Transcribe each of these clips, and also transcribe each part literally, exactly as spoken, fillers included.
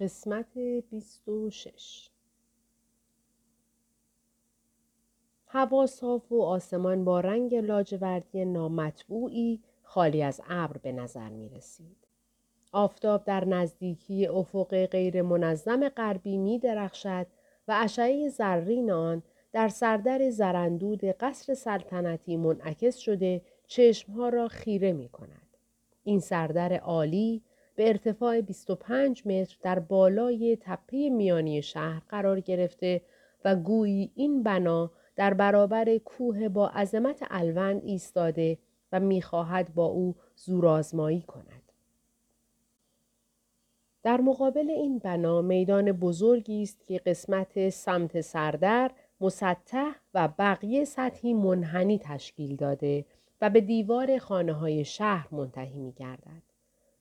قسمت بیست و شش. هوا صاف و آسمان با رنگ لاجوردی نامطبوعی خالی از ابر به نظر می رسید. آفتاب در نزدیکی افق غیر منظم غربی می درخشد و اشعه زرین آن در سردر زرندود قصر سلطنتی منعکس شده چشمها را خیره می کند. این سردر عالی به ارتفاع بیست و پنج متر در بالای تپه میانی شهر قرار گرفته و گویی این بنا در برابر کوه با عظمت الوند ایستاده و می‌خواهد با او زورآزمایی کند. در مقابل این بنا میدان بزرگی است که قسمت سمت سردر مسطح و بقیه سطحی منحنی تشکیل داده و به دیوار خانه‌های شهر منتهی می‌گردد.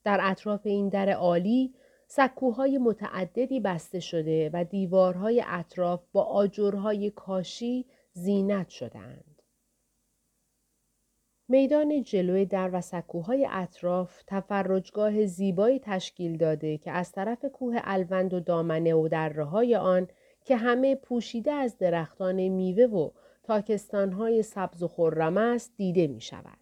در اطراف این در عالی سکوهای متعددی بسته شده و دیوارهای اطراف با آجرهای کاشی زینت شده‌اند. میدان جلوی در و سکوهای اطراف تفرجگاه زیبایی تشکیل داده که از طرف کوه الوند و دامنه و دره‌های آن که همه پوشیده از درختان میوه و تاکستانهای سبز و خرم است دیده می شود.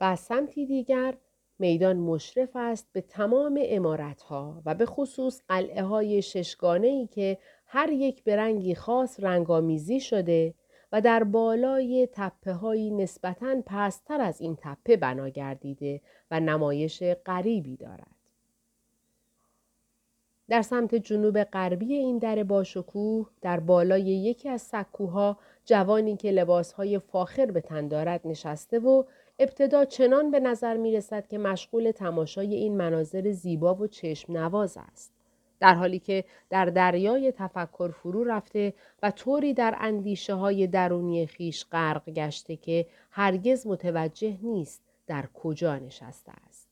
و از سمتی دیگر میدان مشرف است به تمام عمارت‌ها و به خصوص قلعه‌های ششگانه‌ای که هر یک به رنگی خاص رنگامیزی شده و در بالای تپه‌هایی نسبتاً پست‌تر از این تپه بنا گردیده و نمایش غریبی دارد. در سمت جنوب غربی این در باشکوه در بالای یکی از سکوها جوانی که لباس‌های فاخر به تن دارد نشسته و ابتدا چنان به نظر می رسد که مشغول تماشای این مناظر زیبا و چشم نواز است. در حالی که در دریای تفکر فرو رفته و طوری در اندیشه های درونی خیش غرق گشته که هرگز متوجه نیست در کجا نشسته است.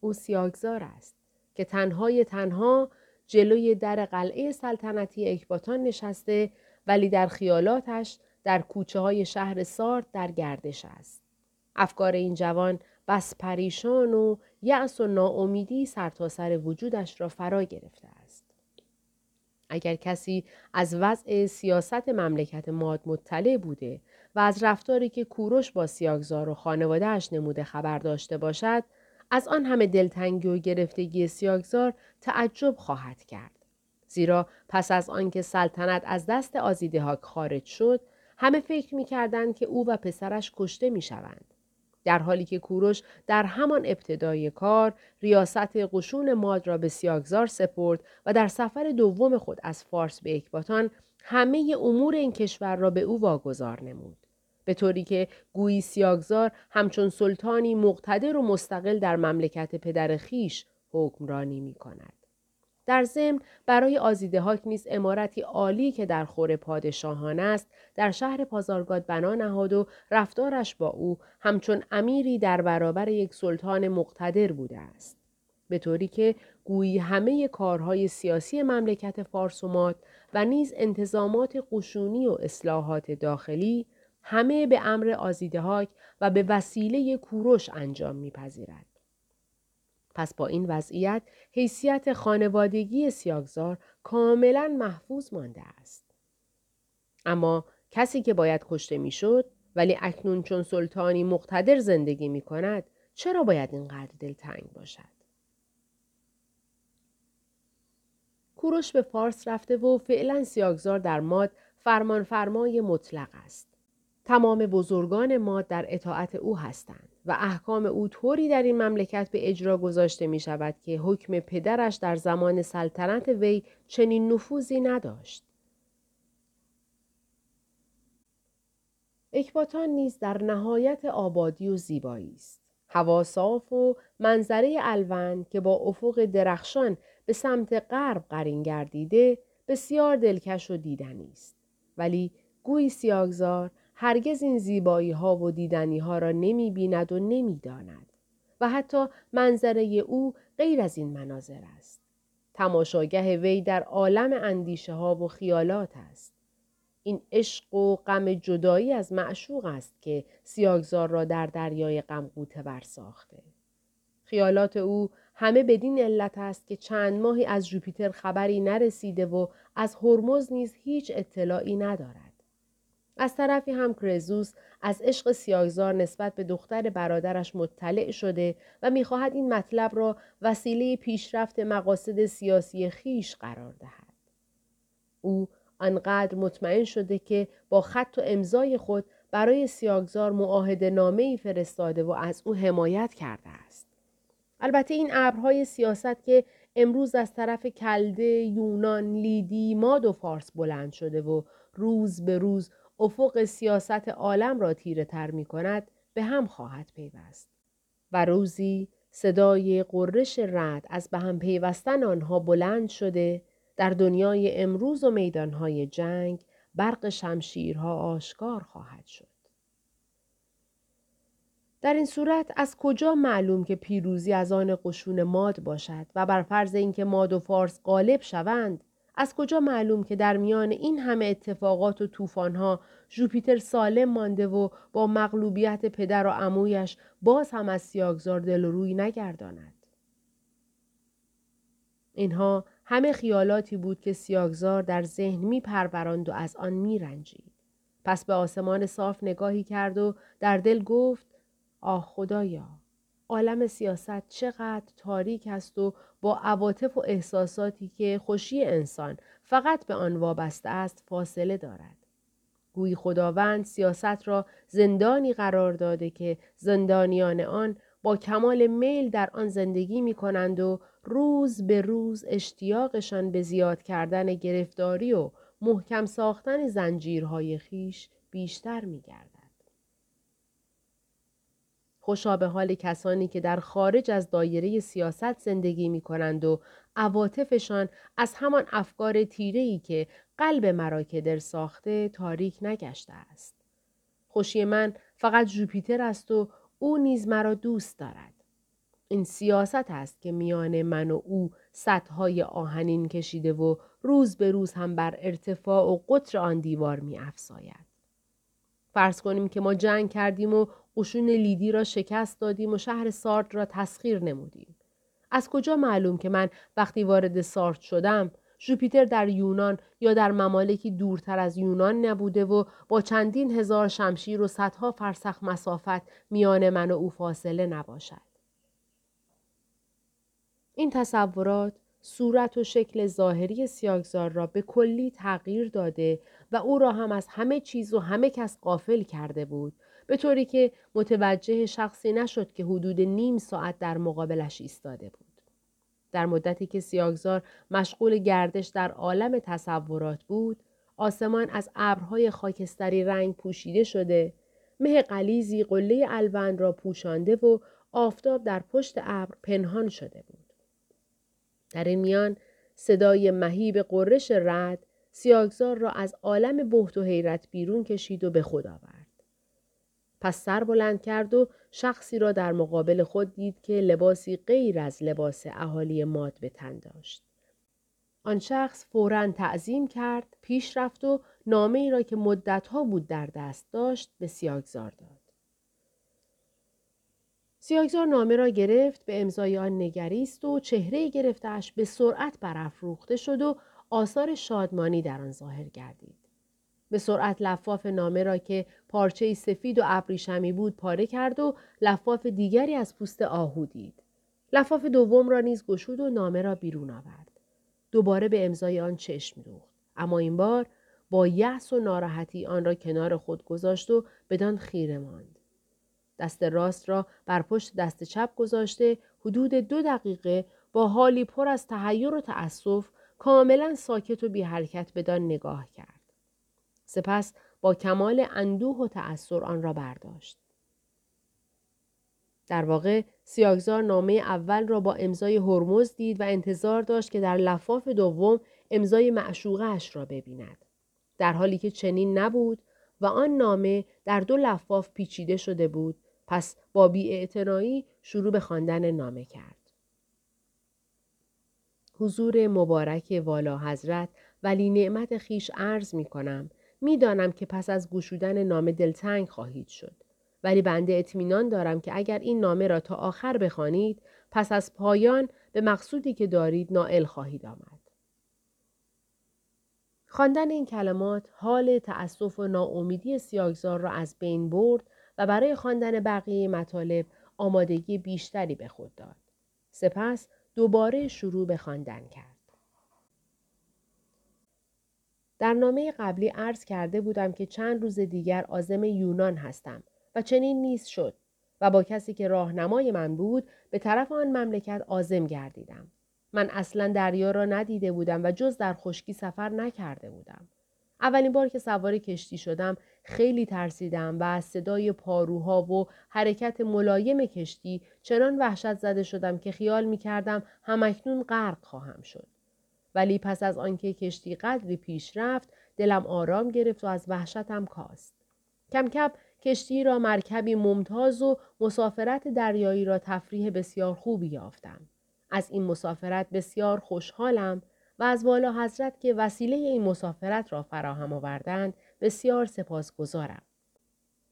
او سیاه‌گذار است که تنهای تنها جلوی در قلعه سلطنتی اکباتان نشسته ولی در خیالاتش، در کوچه های شهر سارد در گردش است. افکار این جوان بس پریشان و یأس و ناامیدی سرتاسر وجودش را فرا گرفته است. اگر کسی از وضع سیاست مملکت ماد مطلع بوده و از رفتاری که کوروش با سیاه‌گذار و خانواده‌اش نموده خبر داشته باشد، از آن همه دلتنگی و گرفتگی سیاه‌گذار تعجب خواهد کرد. زیرا پس از آنکه سلطنت از دست آزیدهاک خارج شد، همه فکر می‌کردند که او و پسرش کشته می‌شوند، در حالی که کوروش در همان ابتدای کار ریاست قشون ماد را به سیاه‌گذار سپرد و در سفر دوم خود از فارس به اکباتان همه امور این کشور را به او واگذار نمود، به طوری که گویی سیاه‌گذار همچون سلطانی مقتدر و مستقل در مملکت پدر خیش حکمرانی می‌کند. در ضمن برای آزیدهاک نیز عمارتی عالی که در خور پادشاهان است در شهر پازارگاد بنا نهاد و رفتارش با او همچون امیری در برابر یک سلطان مقتدر بوده است، به طوری که گویی همه کارهای سیاسی مملکت فارس و ماد و نیز انتظامات قشونی و اصلاحات داخلی همه به امر آزیدهاک و به وسیله کوروش انجام می‌پذیرد. پس با این وضعیت حیثیت خانوادگی سیاه‌گذار کاملا محفوظ مانده است. اما کسی که باید کشته میشد ولی اکنون چون سلطانی مقتدر زندگی می کند چرا باید اینقدر دلتنگ باشد؟ کوروش به فارس رفته و فعلا سیاه‌گذار در ماد فرمان فرمای مطلق است. تمام بزرگان ماد در اطاعت او هستند و احکام او طوری در این مملکت به اجرا گذاشته می شود که حکم پدرش در زمان سلطنت وی چنین نفوذی نداشت. اکباتان نیز در نهایت آبادی و زیبایی است. هوا صاف و منظره الوند که با افق درخشان به سمت غرب قرین گردیده بسیار دلکش و دیدنی است. ولی گویی سیاه‌گذار هرگز این زیبایی ها و دیدنی ها را نمی بیند و نمی داند و حتی منظره او غیر از این مناظر است. تماشاگه وی در عالم اندیشه ها و خیالات است. این عشق و غم جدایی از معشوق است که سیاه‌گذار را در دریای غم غوطه‌ور ساخته. خیالات او همه بدین علت است که چند ماهی از جوپیتر خبری نرسیده و از هرمز نیز هیچ اطلاعی ندارد. از طرفی هم کرزوس از عشق سیاه‌زار نسبت به دختر برادرش مطلع شده و می‌خواهد این مطلب را وسیله پیشرفت مقاصد سیاسی خیش قرار دهد. او انقدر مطمئن شده که با خط و امضای خود برای سیاه‌زار معاهده نامه‌ای فرستاده و از او حمایت کرده است. البته این ابرهای سیاست که امروز از طرف کلده، یونان، لیدی، ماد و فارس بلند شده و روز به روز افق سیاست عالم را تیره تر می کند به هم خواهد پیوست و روزی صدای قررش رعد از به هم پیوستن آنها بلند شده در دنیای امروز و میدانهای جنگ برق شمشیرها آشکار خواهد شد. در این صورت از کجا معلوم که پیروزی از آن قشون ماد باشد و بر فرض اینکه ماد و فارس غالب شوند، از کجا معلوم که در میان این همه اتفاقات و طوفان‌ها ژوپیتر سالم مانده و با مغلوبیت پدر و عمویش باز هم از سیاه‌گذار دل و روی نگرداند؟ اینها همه خیالاتی بود که سیاه‌گذار در ذهن می‌پروراند و از آن می‌رنجید. پس به آسمان صاف نگاهی کرد و در دل گفت: آه خدایا، عالم سیاست چقدر تاریک است و با عواطف و احساساتی که خوشی انسان فقط به آن وابسته است فاصله دارد. گویی خداوند سیاست را زندانی قرار داده که زندانیان آن با کمال میل در آن زندگی می کنند و روز به روز اشتیاقشان به زیاد کردن گرفتاری و محکم ساختن زنجیرهای خیش بیشتر می گردد. خوشا به حال کسانی که در خارج از دایره سیاست زندگی می کنند و عواطفشان از همان افکار تیره‌ای که قلب مرا کدر ساخته تاریک نگشته است. خوشی من فقط ژوپیتر است و او نیز مرا دوست دارد. این سیاست است که میان من و او سدهای آهنین کشیده و روز به روز هم بر ارتفاع و قطر آن دیوار می افزاید. فرض کنیم که ما جنگ کردیم و قشون لیدی را شکست دادیم و شهر سارد را تسخیر نمودیم. از کجا معلوم که من وقتی وارد سارد شدم، ژوپیتر در یونان یا در ممالکی دورتر از یونان نبوده و با چندین هزار شمشیر و صدها فرسخ مسافت میان من و او فاصله نباشد؟ این تصورات صورت و شکل ظاهری سیاه‌گذار را به کلی تغییر داده و او را هم از همه چیز و همه کس غافل کرده بود، به طوری که متوجه شخصی نشد که حدود نیم ساعت در مقابلش ایستاده بود. در مدتی که سیاه‌گذار مشغول گردش در عالم تصورات بود، آسمان از ابرهای خاکستری رنگ پوشیده شده، مه غلیظی قله الوند را پوشانده و آفتاب در پشت ابر پنهان شده بود. در این میان صدای مهیب قررش رعد سیاه‌گذار را از عالم بهت و حیرت بیرون کشید و به خود آورد. پس سر بلند کرد و شخصی را در مقابل خود دید که لباسی غیر از لباس اهالی ماد به تن داشت. آن شخص فوراً تعظیم کرد، پیش رفت و نامه‌ای را که مدت‌ها بود در دست داشت به سیاه‌گذار داد. سیاه‌گذار نامه را گرفت، به امضای آن نگریست و چهره گرفته‌اش به سرعت برافروخته شد و آثار شادمانی در آن ظاهر گردید. به سرعت لفاف نامه را که پارچه‌ای سفید و ابریشمی بود پاره کرد و لفاف دیگری از پوست آهو دید. لفاف دوم را نیز گشود و نامه را بیرون آورد. دوباره به امضای آن چشم دوخت، اما این بار با یأس و ناراحتی آن را کنار خود گذاشت و بدان خیره ماند. دست راست را بر پشت دست چپ گذاشته، حدود دو دقیقه با حالی پر از تحیر و تأسف کاملا ساکت و بی حرکت بدان نگاه کرد. سپس با کمال اندوه و تأثر آن را برداشت. در واقع سیاه‌گذار نامه اول را با امضای هرمز دید و انتظار داشت که در لفاف دوم امضای معشوقه اش را ببیند، در حالی که چنین نبود و آن نامه در دو لفاف پیچیده شده بود. پس با بی‌اعتنایی شروع به خواندن نامه کرد. حضور مبارک والا حضرت ولی نعمت خیش عرض می کنم. می دانم که پس از گشودن نامه دلتنگ خواهید شد. ولی بنده اطمینان دارم که اگر این نامه را تا آخر بخوانید، پس از پایان به مقصودی که دارید نائل خواهید آمد. خواندن این کلمات حال تأسف و ناامیدی سیاگزار را از بین برد و برای خواندن بقیه مطالب آمادگی بیشتری به خود داد. سپس دوباره شروع به خواندن کرد. در نامه قبلی عرض کرده بودم که چند روز دیگر عازم یونان هستم و چنین نیز شد و با کسی که راهنمای من بود به طرف آن مملکت عازم گردیدم. من اصلا دریا را ندیده بودم و جز در خشکی سفر نکرده بودم. اولین بار که سوار کشتی شدم خیلی ترسیدم و از صدای پاروها و حرکت ملایم کشتی چنان وحشت زده شدم که خیال می کردم همکنون غرق خواهم شد. ولی پس از آنکه کشتی قدری پیش رفت دلم آرام گرفت و از وحشتم کاست. کم کم کشتی را مرکبی ممتاز و مسافرت دریایی را تفریح بسیار خوبی یافتم. از این مسافرت بسیار خوشحالم و از والا حضرت که وسیله این مسافرت را فراهم آوردند بسیار سپاسگزارم.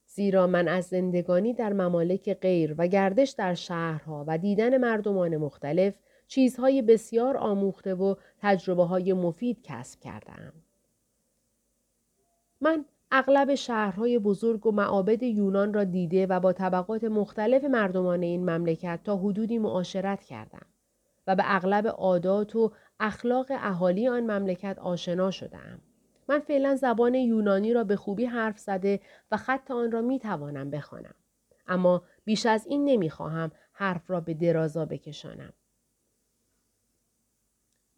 زیرا من از زندگانی در ممالک غیر و گردش در شهرها و دیدن مردمان مختلف چیزهای بسیار آموخته و تجربه‌های مفید کسب کردم. من اغلب شهرهای بزرگ و معابد یونان را دیده و با طبقات مختلف مردمان این مملکت تا حدودی معاشرت کردم و به اغلب عادات و اخلاق اهالی آن مملکت آشنا شدم. من فعلا زبان یونانی را به خوبی حرف زده و خط آن را می توانم بخوانم. اما بیش از این نمی خواهم حرف را به درازا بکشانم.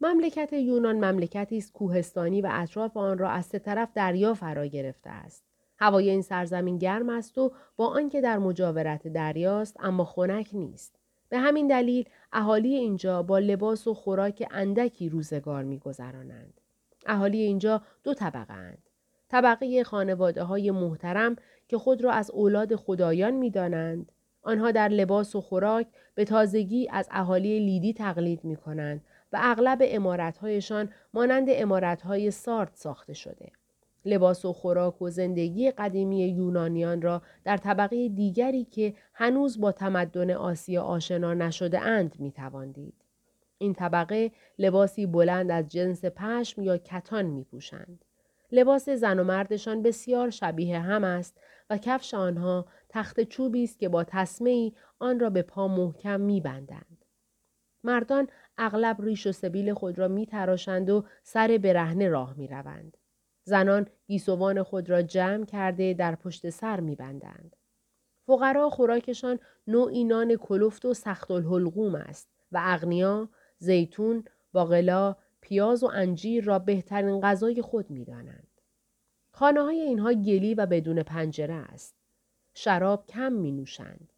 مملکت یونان مملکتی است کوهستانی و اطراف آن را از سه طرف دریا فرا گرفته است. هوای این سرزمین گرم است و با آنکه در مجاورت دریاست اما خنک نیست. به همین دلیل اهالی اینجا با لباس و خوراک اندکی روزگار می‌گذرانند. اهالی اینجا دو طبقه اند. طبقه خانواده‌های محترم که خود را از اولاد خدایان می‌دانند. آنها در لباس و خوراک به تازگی از اهالی لیدی تقلید می‌کنند و اغلب عمارت‌هایشان مانند عمارت‌های سارت ساخته شده. لباس و خوراک و زندگی قدیمی یونانیان را در طبقه دیگری که هنوز با تمدن آسیا آشنا نشده اند می‌توان دید. این طبقه لباسی بلند از جنس پشم یا کتان می‌پوشند. لباس زن و مردشان بسیار شبیه هم است و کفش آنها تخت چوبی است که با تسمه‌ای آن را به پا محکم می‌بندند. مردان اغلب ریش و سبیل خود را می تراشند و سر برهنه راه می روند. زنان گیسوان خود را جمع کرده در پشت سر می بندند. فقرا خوراکشان نوعی نان کلفت و سخت الحلقوم است و اغنیا زیتون، باقلا، پیاز و انجیر را بهترین غذای خود می دانند. خانه های اینها گلی و بدون پنجره است. شراب کم می نوشند.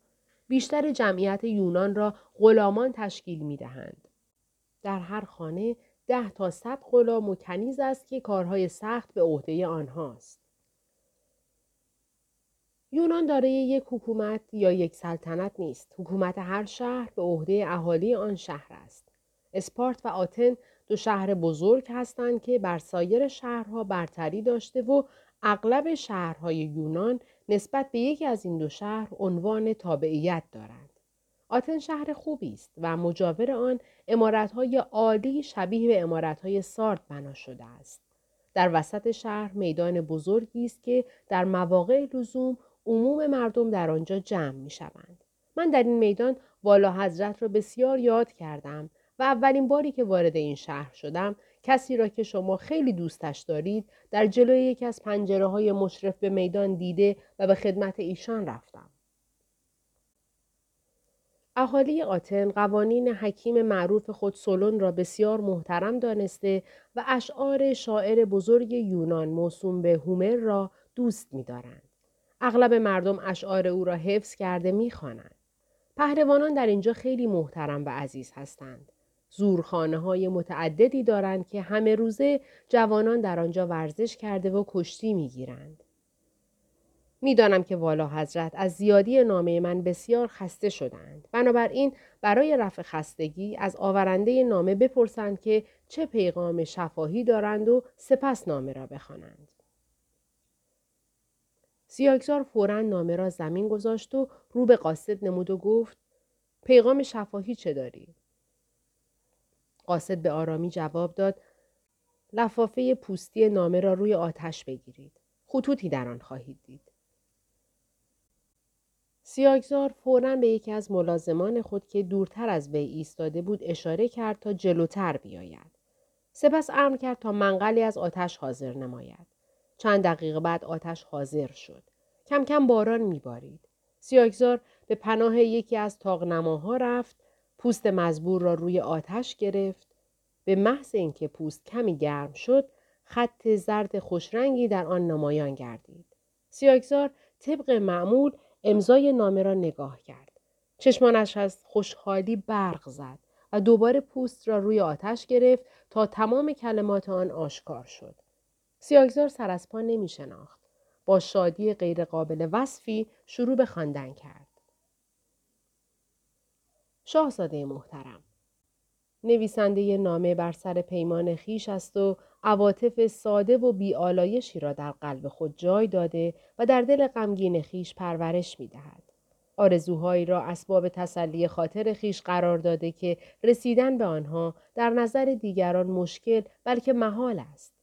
بیشتر جمعیت یونان را غلامان تشکیل می دهند. در هر خانه ده تا صد غلام و کنیز است که کارهای سخت به عهده آنهاست. یونان دارای یک حکومت یا یک سلطنت نیست. حکومت هر شهر به عهده اهالی آن شهر است. اسپارت و آتن دو شهر بزرگ هستند که بر سایر شهرها برتری داشته و اغلب شهرهای یونان نسبت به یکی از این دو شهر عنوان تابعیت دارند. آتن شهر خوبی است و مجاور آن عمارت‌های عالی شبیه به عمارت‌های سارت بنا شده است. در وسط شهر میدان بزرگی است که در مواقع لزوم عموم مردم در آنجا جمع می‌شوند. من در این میدان والا حضرت را بسیار یاد کردم و اولین باری که وارد این شهر شدم کسی را که شما خیلی دوستش دارید در جلوی یکی از پنجره‌های مشرف به میدان دیده و به خدمت ایشان رفتم. اهالی آتن قوانین حکیم معروف خود سولون را بسیار محترم دانسته و اشعار شاعر بزرگ یونان موسوم به هومر را دوست می‌دارند. اغلب مردم اشعار او را حفظ کرده می‌خوانند. پهلوانان در اینجا خیلی محترم و عزیز هستند. زورخانه‌های متعددی دارند که همه روزه جوانان در آنجا ورزش کرده و کشتی می‌گیرند. میدانم که والا حضرت از زیادی نامه من بسیار خسته شدند. بنابراین برای رفع خستگی از آورنده نامه بپرسند که چه پیغام شفاهی دارند و سپس نامه را بخوانند. سیاکزار فوراً نامه را زمین گذاشت و رو به قاصد نمود و گفت پیغام شفاهی چه داری؟ قاصد به آرامی جواب داد لفافه پوستی نامه را روی آتش بگیرید. خطوطی در آن خواهید دید. سیاکزار فوراً به یکی از ملازمان خود که دورتر از وی ایستاده بود اشاره کرد تا جلوتر بیاید. سپس امر کرد تا منقلی از آتش حاضر نماید. چند دقیقه بعد آتش حاضر شد. کم کم باران می‌بارید. سیاکزار به پناه یکی از طاق‌نماها رفت، پوست مزبور را روی آتش گرفت. به محض اینکه پوست کمی گرم شد، خط زرد خوشرنگی در آن نمایان گردید. سیاکزار طبق معمول امضای نامه را نگاه کرد. چشمانش از خوشحالی برق زد و دوباره پوست را روی آتش گرفت تا تمام کلمات آن آشکار شد. سیاکزار سر از پا نمی شناخت. با شادی غیرقابل وصفی شروع به خواندن کرد. شاهزاده محترم، نویسنده نامه بر سر پیمان خویش است و عواطف ساده و بی‌آلایشی را در قلب خود جای داده و در دل غمگین خویش پرورش می‌دهد. آرزوهایی را اسباب تسلی خاطر خویش قرار داده که رسیدن به آنها در نظر دیگران مشکل بلکه محال است.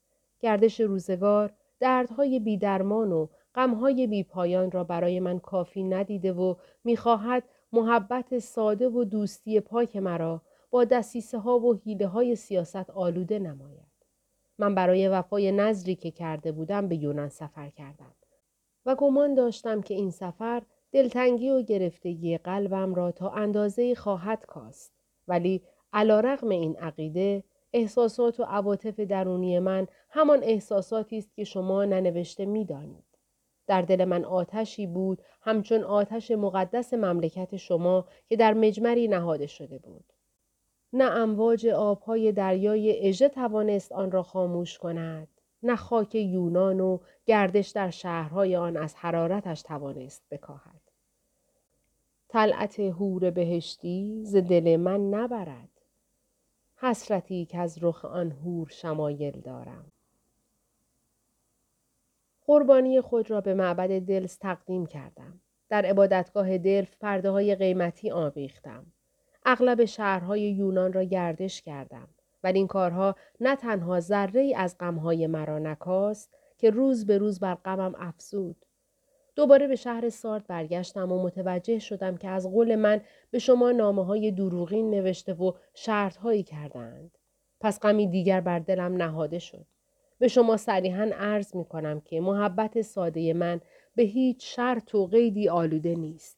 گردش روزگار دردهای بی‌درمان و غمهای بی‌پایان را برای من کافی ندیده و می‌خواهد محبت ساده و دوستی پاک مرا با دسیسه ها و حیله های سیاست آلوده نماید. من برای وفای نذری که کرده بودم به یونان سفر کردم و گمان داشتم که این سفر دلتنگی و گرفتگی قلبم را تا اندازه‌ای خواهد کاست، ولی علی‌رغم این عقیده احساسات و عواطف درونی من همان احساساتی است که شما ننوشته می‌دانید. در دل من آتشی بود همچون آتش مقدس مملکت شما که در مجمری نهاده شده بود. نه امواج آبهای دریای اژه توانست آن را خاموش کند، نه خاک یونان و گردش در شهرهای آن از حرارتش توانست بکاهد. طلعت حور بهشتی ز دل من نبرد، حسرتی که از رخ آن حور شمایل دارم. قربانی خود را به معبد دلس تقدیم کردم. در عبادتگاه دلف پرده‌های قیمتی آویختم. اغلب شهرهای یونان را گردش کردم، ولی این کارها نه تنها ذره‌ای از غمهای مرا نکاست که روز به روز بر غمم افزود. دوباره به شهر سارد برگشتم و متوجه شدم که از قول من به شما نامه‌های دروغین نوشته و شرط‌هایی کردند. پس غمی دیگر بر دلم نهاده شد. به شما صریحاً عرض می‌کنم که محبت ساده من به هیچ شرط و قیدی آلوده نیست.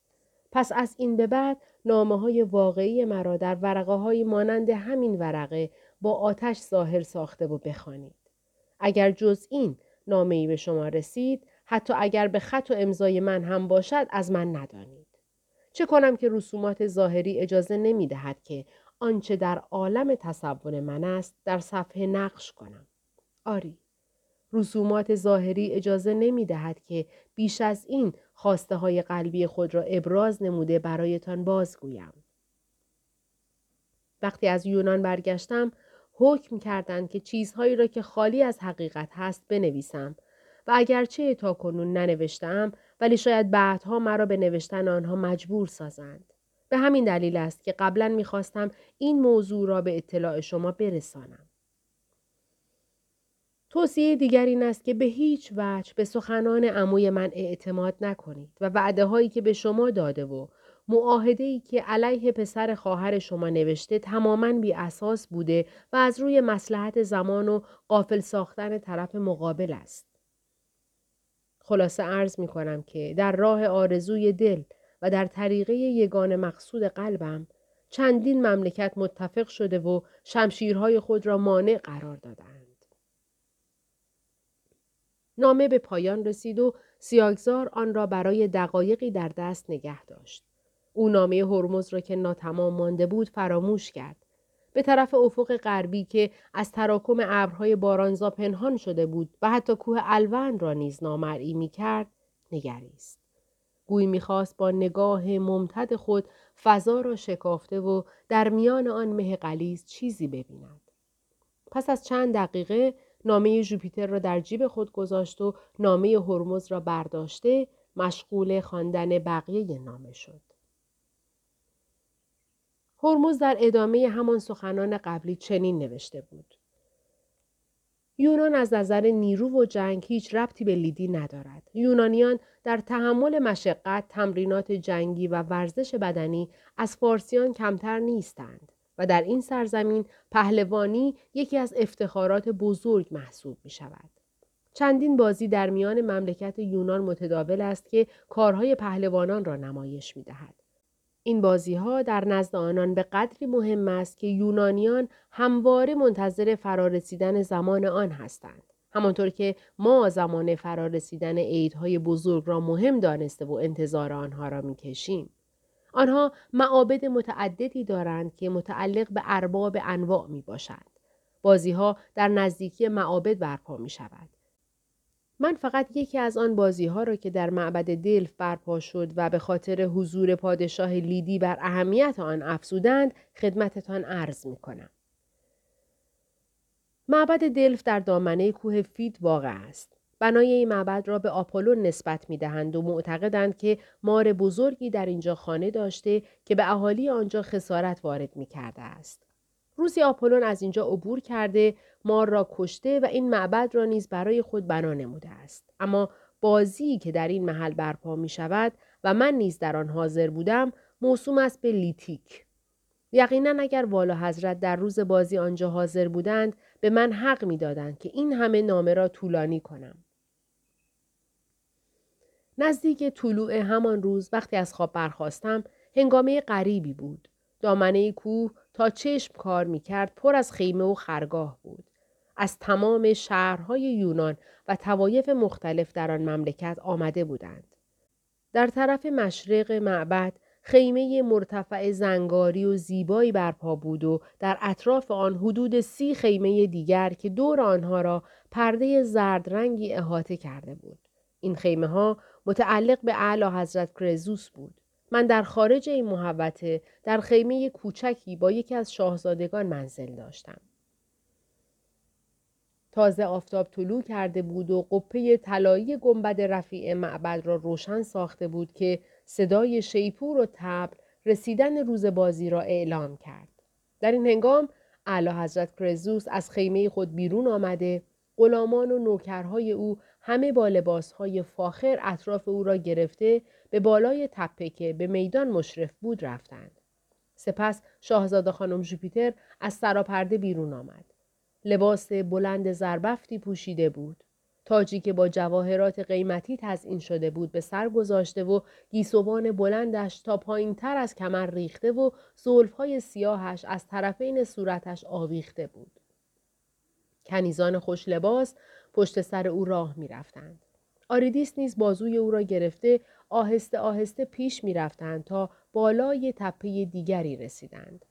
پس از این به بعد نامه‌های واقعی مرا در ورقه‌های مانند همین ورقه با آتش ظاهر ساخته و بخوانید. اگر جز این نامه‌ای به شما رسید، حتی اگر به خط و امضای من هم باشد، از من ندانید. چه کنم که رسومات ظاهری اجازه نمی‌دهد که آنچه در عالم تصور من است در صفحه نقش کنم. آری، رسومات ظاهری اجازه نمی‌دهد که بیش از این خواسته‌های قلبی خود را ابراز نموده برایتان بازگویم. وقتی از یونان برگشتم، حکم کردند که چیزهایی را که خالی از حقیقت هست بنویسم و اگرچه تا کنون ننوشتم، ولی شاید بعدها مرا به نوشتن آنها مجبور سازند. به همین دلیل است که قبلا می‌خواستم این موضوع را به اطلاع شما برسانم. توصیه دیگر این است که به هیچ وجه به سخنان عموی من اعتماد نکنید و وعده هایی که به شما داده و معاهده‌ای که علیه پسر خواهر شما نوشته تماماً بی اساس بوده و از روی مصلحت زمان و غافل ساختن طرف مقابل است. خلاصه عرض می کنم که در راه آرزوی دل و در طریقه یگان مقصود قلبم چندین مملکت متفق شده و شمشیرهای خود را مانع قرار دادند. نامه به پایان رسید و سیاکزار آن را برای دقایقی در دست نگه داشت. او نامه هرمز را که ناتمام مانده بود فراموش کرد. به طرف افق غربی که از تراکم ابرهای بارانزا پنهان شده بود و حتی کوه الوند را نیز نامرئی می‌کرد، نگریست. گویی می‌خواست با نگاه ممتد خود فضا را شکافته و در میان آن مه غلیظ چیزی ببیند. پس از چند دقیقه نامه ژوپیتر را در جیب خود گذاشت و نامه هرمز را برداشته مشغول خواندن بقیه نامه شد. هرمز در ادامه همان سخنان قبلی چنین نوشته بود: یونان از نظر نیرو و جنگ هیچ ربطی به لیدی ندارد. یونانیان در تحمل مشقت، تمرینات جنگی و ورزش بدنی از فارسیان کمتر نیستند و در این سرزمین پهلوانی یکی از افتخارات بزرگ محسوب می شود. چندین بازی در میان مملکت یونان متداول است که کارهای پهلوانان را نمایش می دهد. این بازی‌ها در نزد آنان به قدری مهم است که یونانیان همواره منتظر فرارسیدن زمان آن هستند. همانطور که ما زمان فرارسیدن عیدهای بزرگ را مهم دانسته و انتظار آنها را می‌کشیم. آنها معابد متعددی دارند که متعلق به ارباب انواع می‌باشند. بازی‌ها در نزدیکی معابد برپا می‌شود. من فقط یکی از آن بازی‌ها را که در معبد دلف برپا شد و به خاطر حضور پادشاه لیدی بر اهمیت آن افزودند، خدمتتان عرض می‌کنم. معبد دلف در دامنه کوه فید واقع است. بنای این معبد را به آپولون نسبت می‌دهند و معتقدند که مار بزرگی در اینجا خانه داشته که به اهالی آنجا خسارت وارد می‌کرده است. روزی آپولون از اینجا عبور کرده، مار را کشته و این معبد را نیز برای خود بنا نموده است. اما بازی که در این محل برپا می شود و من نیز در آن حاضر بودم، موسوم است به لیتیک. یقینا اگر والا حضرت در روز بازی آنجا حاضر بودند، به من حق می دادند که این همه نامه را طولانی کنم. نزدیک طلوع همان روز وقتی از خواب برخاستم، هنگامه غریبی بود. دامنه کوه تا چشم کار میکرد پر از خیمه و خرگاه بود. از تمام شهرهای یونان و طوایف مختلف در آن مملکت آمده بودند. در طرف مشرق معبد خیمه مرتفع زنگاری و زیبایی برپا بود و در اطراف آن حدود سی خیمه دیگر که دور آنها را پرده زرد رنگی احاطه کرده بود. این خیمه ها متعلق به اعلی حضرت کرزوس بود. من در خارج این محوطه در خیمه کوچکی با یکی از شاهزادگان منزل داشتم. تازه آفتاب طلوع کرده بود و قبه طلایی گنبد رفیع معبد را روشن ساخته بود که صدای شیپور و طبل رسیدن روز بازی را اعلام کرد. در این هنگام اعلی حضرت کرزوس از خیمه خود بیرون آمده، غلامان و نوکرهای او همه با لباسهای فاخر اطراف او را گرفته به بالای تپه که به میدان مشرف بود رفتند. سپس شاهزاده خانم ژوپیتر از سراپرده بیرون آمد. لباس بلند زربفتی پوشیده بود. تاجی که با جواهرات قیمتی تزئین شده بود به سر گذاشته و گیسوان بلندش تا پایین تر از کمر ریخته و زلفهای سیاهش از طرفین صورتش آویخته بود. کنیزان خوش لباس پشت سر او راه می رفتند. آریدیس نیز بازوی او را گرفته آهسته آهسته پیش می رفتند تا بالای تپه دیگری رسیدند.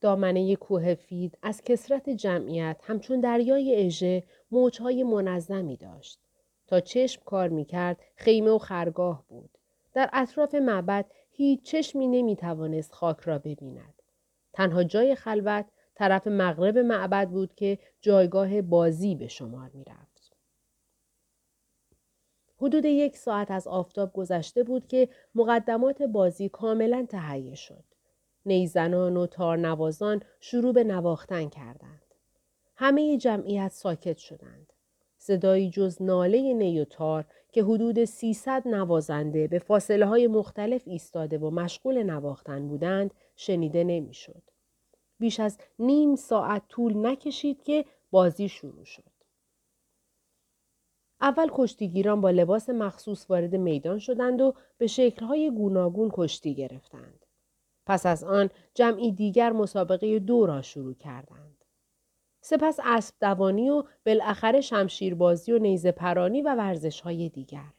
دامنه کوه فید از کثرت جمعیت همچون دریای اژه موجهای منظمی داشت. تا چشم کار می کرد خیمه و خرگاه بود. در اطراف معبد هیچ چشمی نمی توانست خاک را ببیند. تنها جای خلوت طرف مغرب معبد بود که جایگاه بازی به شمار می رفت. حدود یک ساعت از آفتاب گذشته بود که مقدمات بازی کاملا تهیه شد. نیزنان و تارنوازان شروع به نواختن کردند. همه جمعیت ساکت شدند. صدایی جز ناله نی و تار که حدود سیصد نوازنده به فاصله های مختلف ایستاده و مشغول نواختن بودند شنیده نمی شد. بیش از نیم ساعت طول نکشید که بازی شروع شد. اول کشتیگیران با لباس مخصوص وارد میدان شدند و به شکل‌های گوناگون کشتی گرفتند. پس از آن جمعی دیگر مسابقه دو را شروع کردند. سپس اسب دوانی و بالاخره شمشیربازی و نیزه پرانی و ورزش‌های دیگر.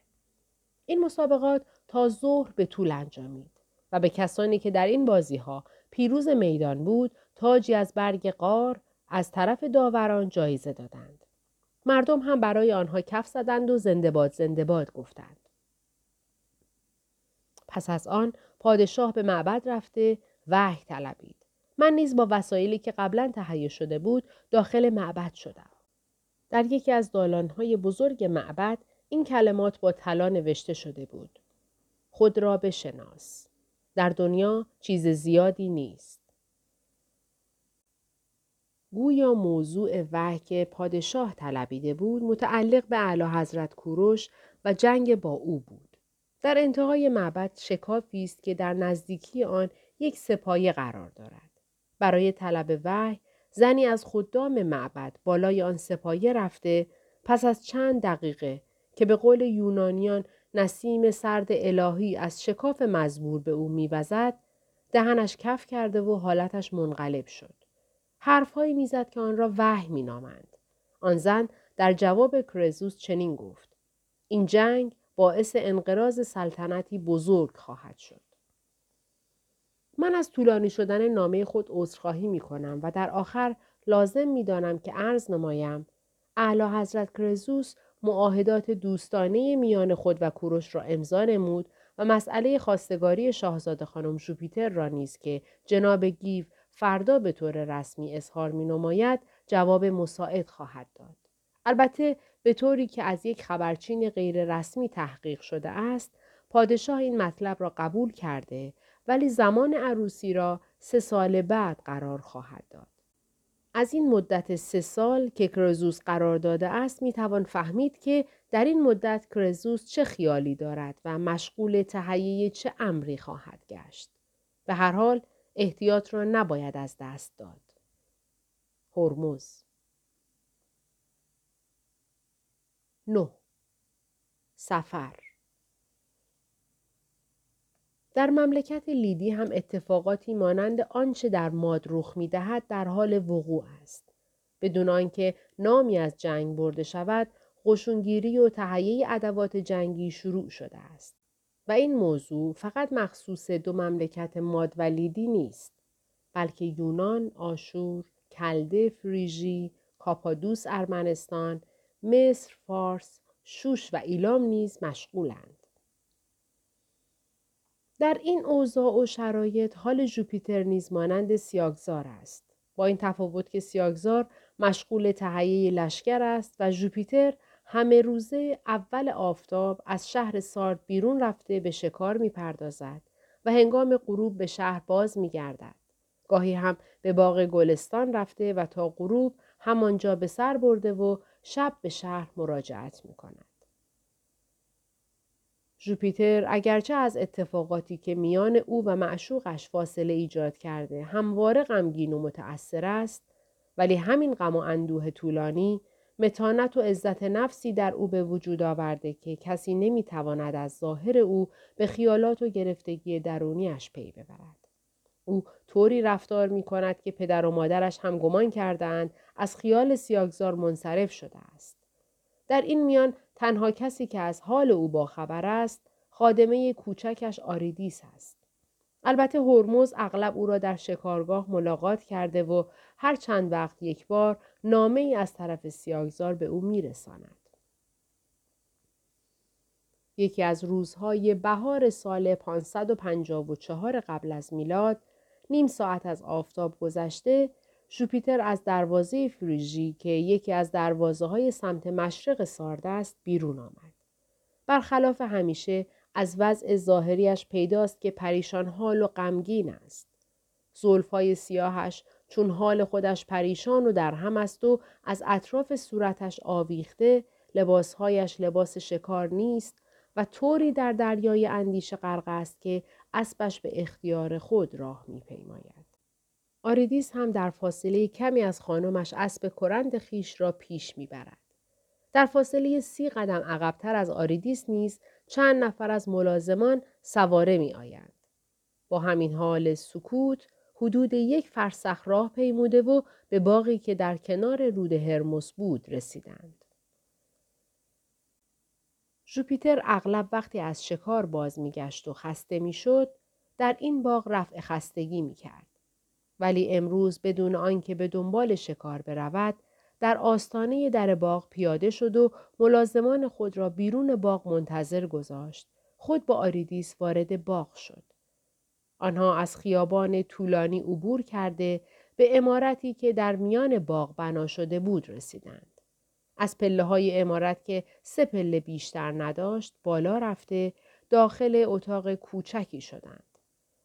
این مسابقات تا ظهر به طول انجامید و به کسانی که در این بازی‌ها پیروز میدان بود، تاجی از برگ قار از طرف داوران جایزه دادند. مردم هم برای آنها کف زدند و زنده باد زنده باد گفتند. پس از آن پادشاه به معبد رفته وحی طلبید. من نیز با وسایلی که قبلا تهیه شده بود داخل معبد شدم. در یکی از دالانهای بزرگ معبد این کلمات با طلا نوشته شده بود. خود را بشناس. در دنیا چیز زیادی نیست. گویا موضوع وحی که پادشاه طلبیده بود متعلق به اعلیحضرت کوروش و جنگ با او بود. در انتهای معبد شکافی است که در نزدیکی آن یک سپایه قرار دارد. برای طلب وحی زنی از خدام معبد بالای آن سپایه رفته. پس از چند دقیقه که به قول یونانیان نسیم سرد الهی از شکاف مزبور به او می‌وزد، دهنش کف کرده و حالتش منقلب شد. حرفهایی میزد که آن را وحی مینامند. آن زن در جواب کرزوس چنین گفت: این جنگ باعث انقراض سلطنتی بزرگ خواهد شد. من از طولانی شدن نامه خود عذرخواهی می‌کنم و در آخر لازم می‌دانم که عرض نمایم اعلیحضرت کرزوس معاهدات دوستانه میان خود و کوروش را امضا نمود و مسئله خواستگاری شاهزاده خانم ژوپیتر را نیز که جناب گیو فردا به طور رسمی اظهار می‌نماید جواب مساعد خواهد داد. البته به طوری که از یک خبرچین غیر رسمی تحقیق شده است، پادشاه این مطلب را قبول کرده ولی زمان عروسی را سه سال بعد قرار خواهد داد. از این مدت سه سال که کرزوس قرار داده است می توان فهمید که در این مدت کرزوس چه خیالی دارد و مشغول تهیه چه امری خواهد گشت. به هر حال احتیاط را نباید از دست داد. هرمز نه سفر. در مملکت لیدی هم اتفاقاتی مانند آنچه در ماد رخ می‌دهد در حال وقوع است. بدون آنکه نامی از جنگ برده شود، قشونگیری و تهیه ادوات جنگی شروع شده است و این موضوع فقط مخصوص دو مملکت ماد و لیدی نیست، بلکه یونان، آشور، کلده، فریژی، کاپادوس، ارمنستان، مصر، فارس، شوش و ایلام نیز مشغولند. در این اوضاع و شرایط حال ژوپیتر نیز مانند سیاگزار است، با این تفاوت که سیاگزار مشغول تهیه لشکر است و ژوپیتر همه روزه اول آفتاب از شهر سارد بیرون رفته به شکار می‌پردازد و هنگام غروب به شهر باز می‌گردد. گاهی هم به باغ گلستان رفته و تا غروب همانجا به سر برده و شب به شهر مراجعت می‌کند. ژوپیتر اگرچه از اتفاقاتی که میان او و معشوقش فاصله ایجاد کرده همواره غمگین و متأثر است، ولی همین غم و اندوه طولانی متانت و عزت نفسی در او به وجود آورده که کسی نمیتواند از ظاهر او به خیالات و گرفتگی درونیش پی ببرد. او طوری رفتار میکند که پدر و مادرش هم گمان کردند از خیال سیاگزار منصرف شده است. در این میان تنها کسی که از حال او باخبر است، خادمه کوچکش آریدیس است. البته هرمز اغلب او را در شکارگاه ملاقات کرده و هر چند وقت یک بار نامه‌ای از طرف سیاگزار به او میرساند. یکی از روزهای بهار سال پانصد و پنجاه و چهار قبل از میلاد، نیم ساعت از آفتاب گذشته، ژوپیتر از دروازه فریژی که یکی از دروازه‌های سمت مشرق سارد است بیرون آمد. برخلاف همیشه از وضع ظاهریش پیداست که پریشان حال و غمگین است. زلف‌های سیاهش چون حال خودش پریشان و درهم است و از اطراف صورتش آویخته، لباسهایش لباس شکار نیست و طوری در دریای اندیشه غرق است که اسبش به اختیار خود راه می‌پیماید. آریدیس هم در فاصله کمی از خانمش اسب کرند خیش را پیش میبرد. در فاصله سی قدم عقبتر از آریدیس نیز چند نفر از ملازمان سواره می آیند. با همین حال سکوت حدود یک فرسخ راه پیموده و به باغی که در کنار رود هرموس بود رسیدند. ژوپیتر اغلب وقتی از شکار باز می گشت و خسته می شد، در این باغ رفع خستگی می کرد. ولی امروز بدون آنکه به دنبال شکار برود، در آستانه در باغ پیاده شد و ملازمان خود را بیرون باغ منتظر گذاشت. خود با آریدیس وارد باغ شد. آنها از خیابان طولانی عبور کرده به عمارتی که در میان باغ بنا شده بود رسیدند. از پله‌های عمارت که سه پله بیشتر نداشت بالا رفته داخل اتاق کوچکی شدند.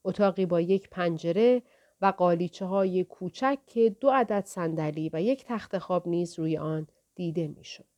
اتاقی با یک پنجره و قالیچه‌های کوچک که دو عدد صندلی و یک تخت خواب نیز روی آن دیده میشد.